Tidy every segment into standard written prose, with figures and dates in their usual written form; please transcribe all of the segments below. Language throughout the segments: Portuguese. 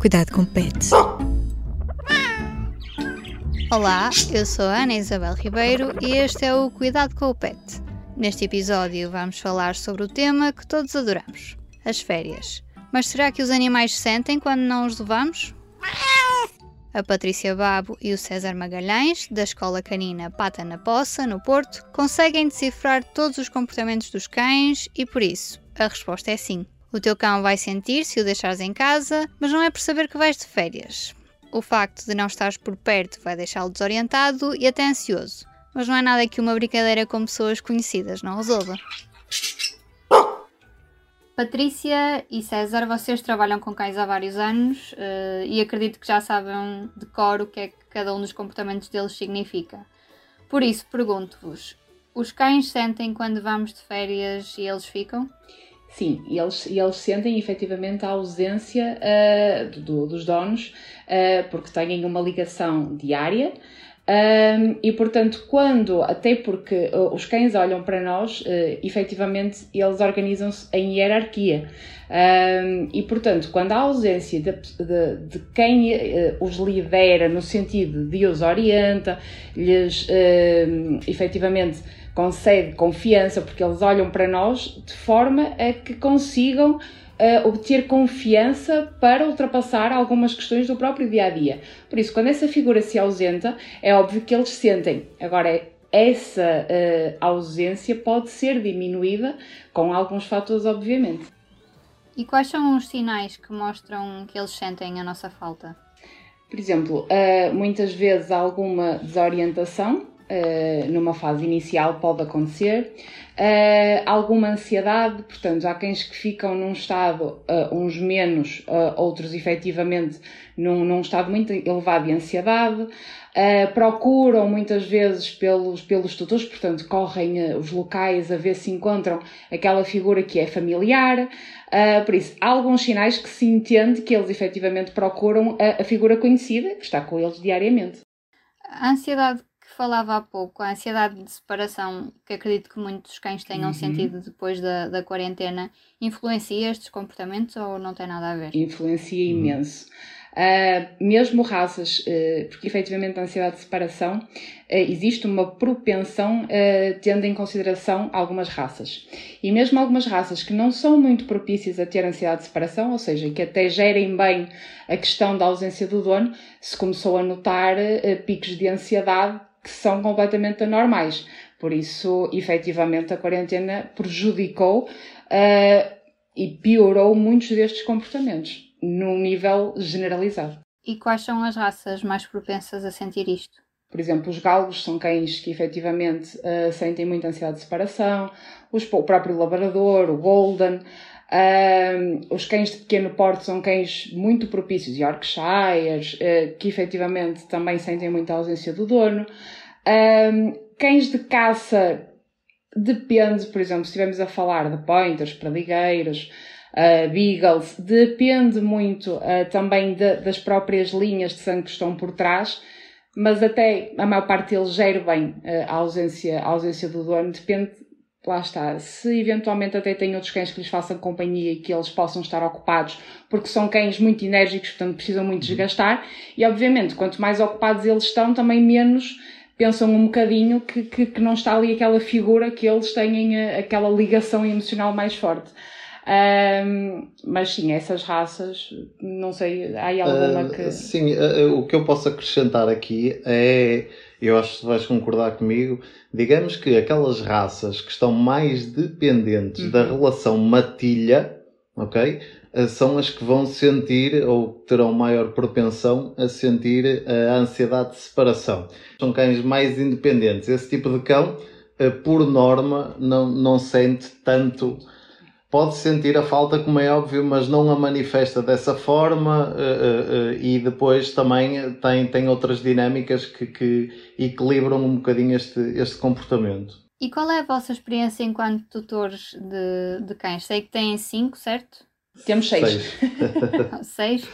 Cuidado com o Pet. Olá, eu sou a Ana Isabel Ribeiro e este é o Cuidado com o Pet. Neste episódio vamos falar sobre o tema que todos adoramos, as férias. Mas será que os animais sentem quando não os levamos? A Patrícia Babo e o César Magalhães, da escola canina Pata na Poça, no Porto, conseguem decifrar todos os comportamentos dos cães e, por isso, a resposta é sim. O teu cão vai sentir se o deixares em casa, mas não é por saber que vais de férias. O facto de não estares por perto vai deixá-lo desorientado e até ansioso. Mas não é nada que uma brincadeira com pessoas conhecidas não resolva. Patrícia e César, vocês trabalham com cães há vários anos e acredito que já sabem de cor o que é que cada um dos comportamentos deles significa. Por isso, pergunto-vos, os cães sentem quando vamos de férias e eles ficam? Sim, eles sentem efetivamente a ausência dos donos, porque têm uma ligação diária. E portanto, até porque os cães olham para nós, efetivamente eles organizam-se em hierarquia e portanto, quando há ausência de quem os lidera no sentido de os orienta, lhes efetivamente concede confiança, porque eles olham para nós de forma a que consigam obter confiança para ultrapassar algumas questões do próprio dia-a-dia. Por isso, quando essa figura se ausenta, é óbvio que eles sentem. Agora, essa ausência pode ser diminuída com alguns fatores, obviamente. E quais são os sinais que mostram que eles sentem a nossa falta? Por exemplo, muitas vezes há alguma desorientação. Numa fase inicial pode acontecer, alguma ansiedade, portanto há cães que ficam num estado, uns menos, outros efetivamente num estado muito elevado de ansiedade, procuram muitas vezes pelos tutores, portanto correm os locais a ver se encontram aquela figura que é familiar, por isso há alguns sinais que se entende que eles efetivamente procuram a figura conhecida que está com eles diariamente. A ansiedade falava há pouco, a ansiedade de separação, que acredito que muitos cães tenham sentido depois da quarentena, influencia estes comportamentos ou não tem nada a ver? Influencia imenso. Mesmo raças, porque efetivamente a ansiedade de separação, existe uma propensão tendo em consideração algumas raças. E mesmo algumas raças que não são muito propícias a ter ansiedade de separação, ou seja, que até gerem bem a questão da ausência do dono, se começou a notar picos de ansiedade que são completamente anormais. Por isso, efetivamente, a quarentena prejudicou e piorou muitos destes comportamentos, num nível generalizado. E quais são as raças mais propensas a sentir isto? Por exemplo, os galgos são cães que efetivamente sentem muita ansiedade de separação, o próprio labrador, o golden. Os cães de pequeno porte são cães muito propícios, Yorkshires, que efetivamente também sentem muita ausência do dono. Cães de caça, depende, por exemplo, se estivermos a falar de pointers, pradigueiros, beagles, depende muito também das próprias linhas de sangue que estão por trás, mas até a maior parte deles gera bem a ausência do dono, depende. Lá está, se eventualmente até tem outros cães que lhes façam companhia e que eles possam estar ocupados, porque são cães muito enérgicos, portanto precisam muito desgastar, e obviamente quanto mais ocupados eles estão, também menos pensam um bocadinho que não está ali aquela figura que eles têm, aquela ligação emocional mais forte. Mas sim, essas raças, não sei, há alguma que... Sim, o que eu posso acrescentar aqui é... Eu acho que vais concordar comigo. Digamos que aquelas raças que estão mais dependentes da relação matilha, ok? São as que vão sentir ou terão maior propensão a sentir a ansiedade de separação. São cães mais independentes. Esse tipo de cão, por norma, não sente tanto pode sentir a falta, como é óbvio, mas não a manifesta dessa forma, e depois também tem outras dinâmicas que equilibram um bocadinho este comportamento. E qual é a vossa experiência enquanto tutores de cães? Sei que têm 5, certo? Temos 6. 6?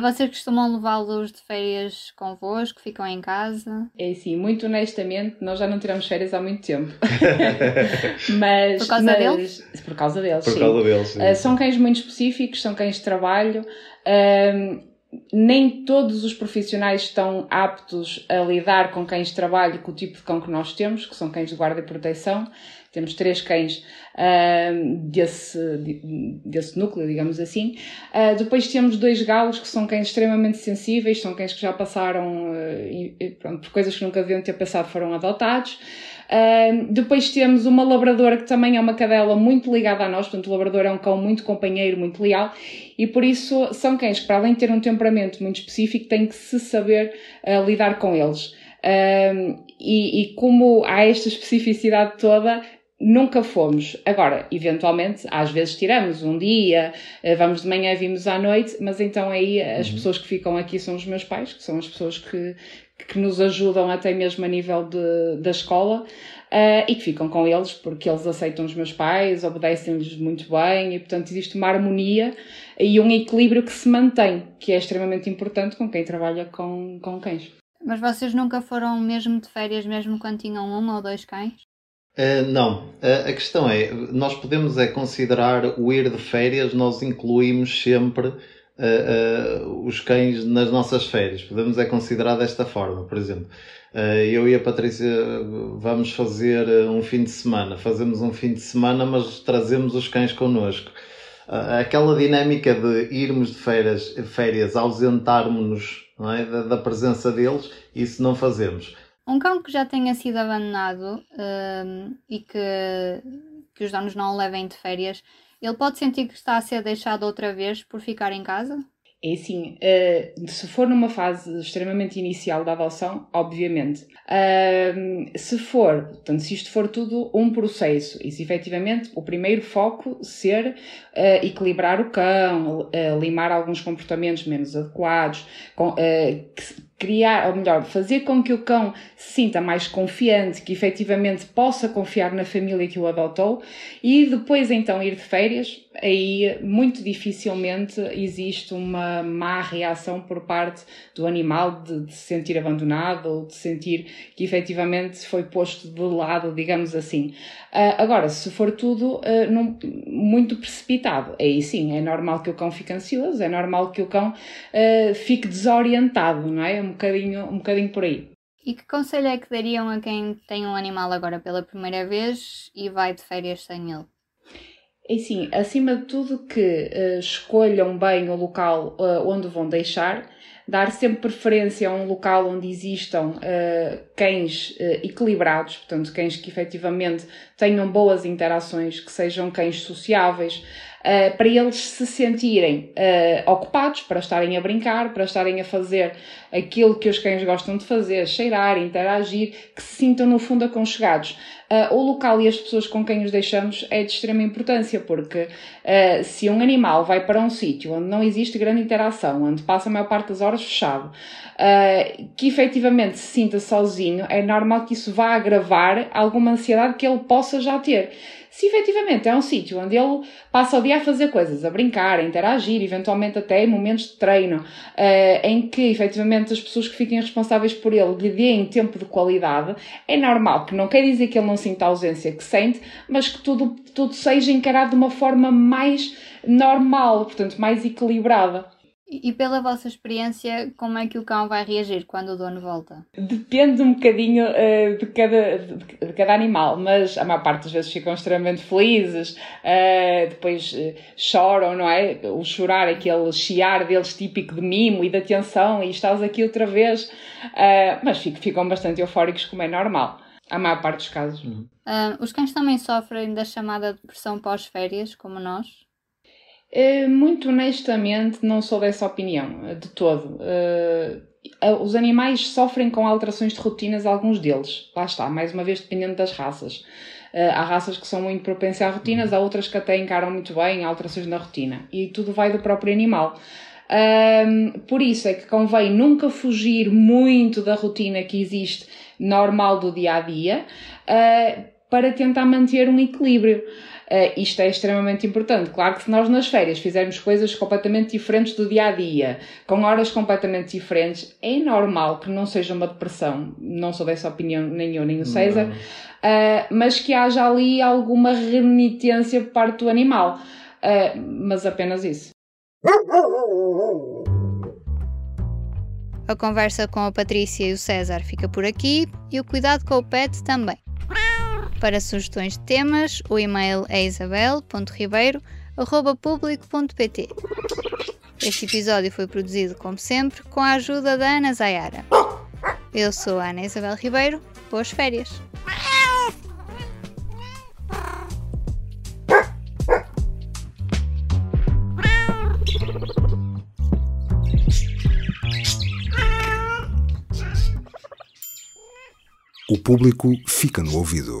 Vocês costumam levá-los de férias convosco? Ficam em casa? É assim, muito honestamente, nós já não tiramos férias há muito tempo. Mas, por causa deles? Por causa deles, sim. Por causa deles, sim. São cães muito específicos, são cães de trabalho. Nem todos os profissionais estão aptos a lidar com cães de trabalho, com o tipo de cão que nós temos, que são cães de guarda e proteção. Temos 3 cães desse núcleo, digamos assim. Depois temos 2 galos, que são cães extremamente sensíveis, são cães que já passaram pronto, por coisas que nunca deviam ter passado, foram adotados. Depois temos uma labradora, que também é uma cadela muito ligada a nós, portanto o labrador é um cão muito companheiro, muito leal, e por isso são cães que, para além de ter um temperamento muito específico, têm que se saber lidar com eles. E como há esta especificidade toda, nunca fomos. Agora, eventualmente, às vezes tiramos um dia, vamos de manhã, vimos à noite, mas então aí as pessoas que ficam aqui são os meus pais, que são as pessoas que nos ajudam até mesmo a nível da escola, e que ficam com eles porque eles aceitam os meus pais, obedecem-lhes muito bem, e portanto existe uma harmonia e um equilíbrio que se mantém, que é extremamente importante com quem trabalha com cães. Mas vocês nunca foram mesmo de férias, mesmo quando tinham 1 ou 2 cães? Não. A questão é, nós podemos considerar o ir de férias, nós incluímos sempre os cães nas nossas férias. Podemos considerar desta forma, por exemplo. Eu e a Patrícia vamos fazer um fim de semana. Fazemos um fim de semana, mas trazemos os cães connosco. Aquela dinâmica de irmos de férias ausentarmos-nos, não é, da presença deles, isso não fazemos. Um cão que já tenha sido abandonado e que os donos não o levem de férias, ele pode sentir que está a ser deixado outra vez por ficar em casa? É assim, se for numa fase extremamente inicial da adoção, obviamente. Se for, portanto, se isto for tudo um processo, e se efetivamente o primeiro foco ser equilibrar o cão, limar alguns comportamentos menos adequados, fazer com que o cão se sinta mais confiante, que efetivamente possa confiar na família que o adotou, e depois então ir de férias, aí muito dificilmente existe uma má reação por parte do animal de se sentir abandonado ou de sentir que efetivamente foi posto de lado, digamos assim. Agora, se for tudo muito precipitado, aí sim, é normal que o cão fique ansioso, é normal que o cão fique desorientado, não é? Um bocadinho por aí. E que conselho é que dariam a quem tem um animal agora pela primeira vez e vai de férias sem ele? E sim, acima de tudo que escolham bem o local onde vão deixar, dar sempre preferência a um local onde existam cães equilibrados, portanto cães que efetivamente tenham boas interações, que sejam cães sociáveis, para eles se sentirem ocupados, para estarem a brincar, para estarem a fazer aquilo que os cães gostam de fazer, cheirar, interagir, que se sintam no fundo aconchegados. O local e as pessoas com quem os deixamos é de extrema importância, porque se um animal vai para um sítio onde não existe grande interação, onde passa a maior parte das horas fechado, que efetivamente se sinta sozinho, é normal que isso vá agravar alguma ansiedade que ele possa já ter. Se efetivamente é um sítio onde ele passa o dia a fazer coisas, a brincar, a interagir, eventualmente até em momentos de treino, em que efetivamente as pessoas que fiquem responsáveis por ele lhe deem tempo de qualidade, é normal, que não quer dizer que ele não sinta a ausência que sente, mas que tudo seja encarado de uma forma mais normal, portanto mais equilibrada. E pela vossa experiência, como é que o cão vai reagir quando o dono volta? Depende um bocadinho de cada animal, mas a maior parte das vezes ficam extremamente felizes, depois choram, não é? O chorar, aquele chiar deles típico de mimo e de atenção, e estás aqui outra vez, mas ficam bastante eufóricos, como é normal. A maior parte dos casos. Os cães também sofrem da chamada depressão pós-férias, como nós? Muito honestamente, não sou dessa opinião, de todo. Os animais sofrem com alterações de rotinas, alguns deles. Lá está, mais uma vez, dependendo das raças. Há raças que são muito propensas a rotinas, há outras que até encaram muito bem alterações na rotina. E tudo vai do próprio animal. Por isso é que convém nunca fugir muito da rotina que existe normal do dia-a-dia, para tentar manter um equilíbrio. Isto é extremamente importante. Claro que se nós nas férias fizermos coisas completamente diferentes do dia-a-dia, com horas completamente diferentes, é normal que não seja uma depressão. Não sou dessa opinião, nem eu, nem o César, mas que haja ali alguma renitência por parte do animal. Mas apenas isso. A conversa com a Patrícia e o César fica por aqui e o Cuidado com o Pet também. Para sugestões de temas, o e-mail é isabel.ribeiro@publico.pt. Este episódio foi produzido, como sempre, com a ajuda da Ana Zayara. Eu sou a Ana Isabel Ribeiro. Boas férias! O Público fica no ouvido.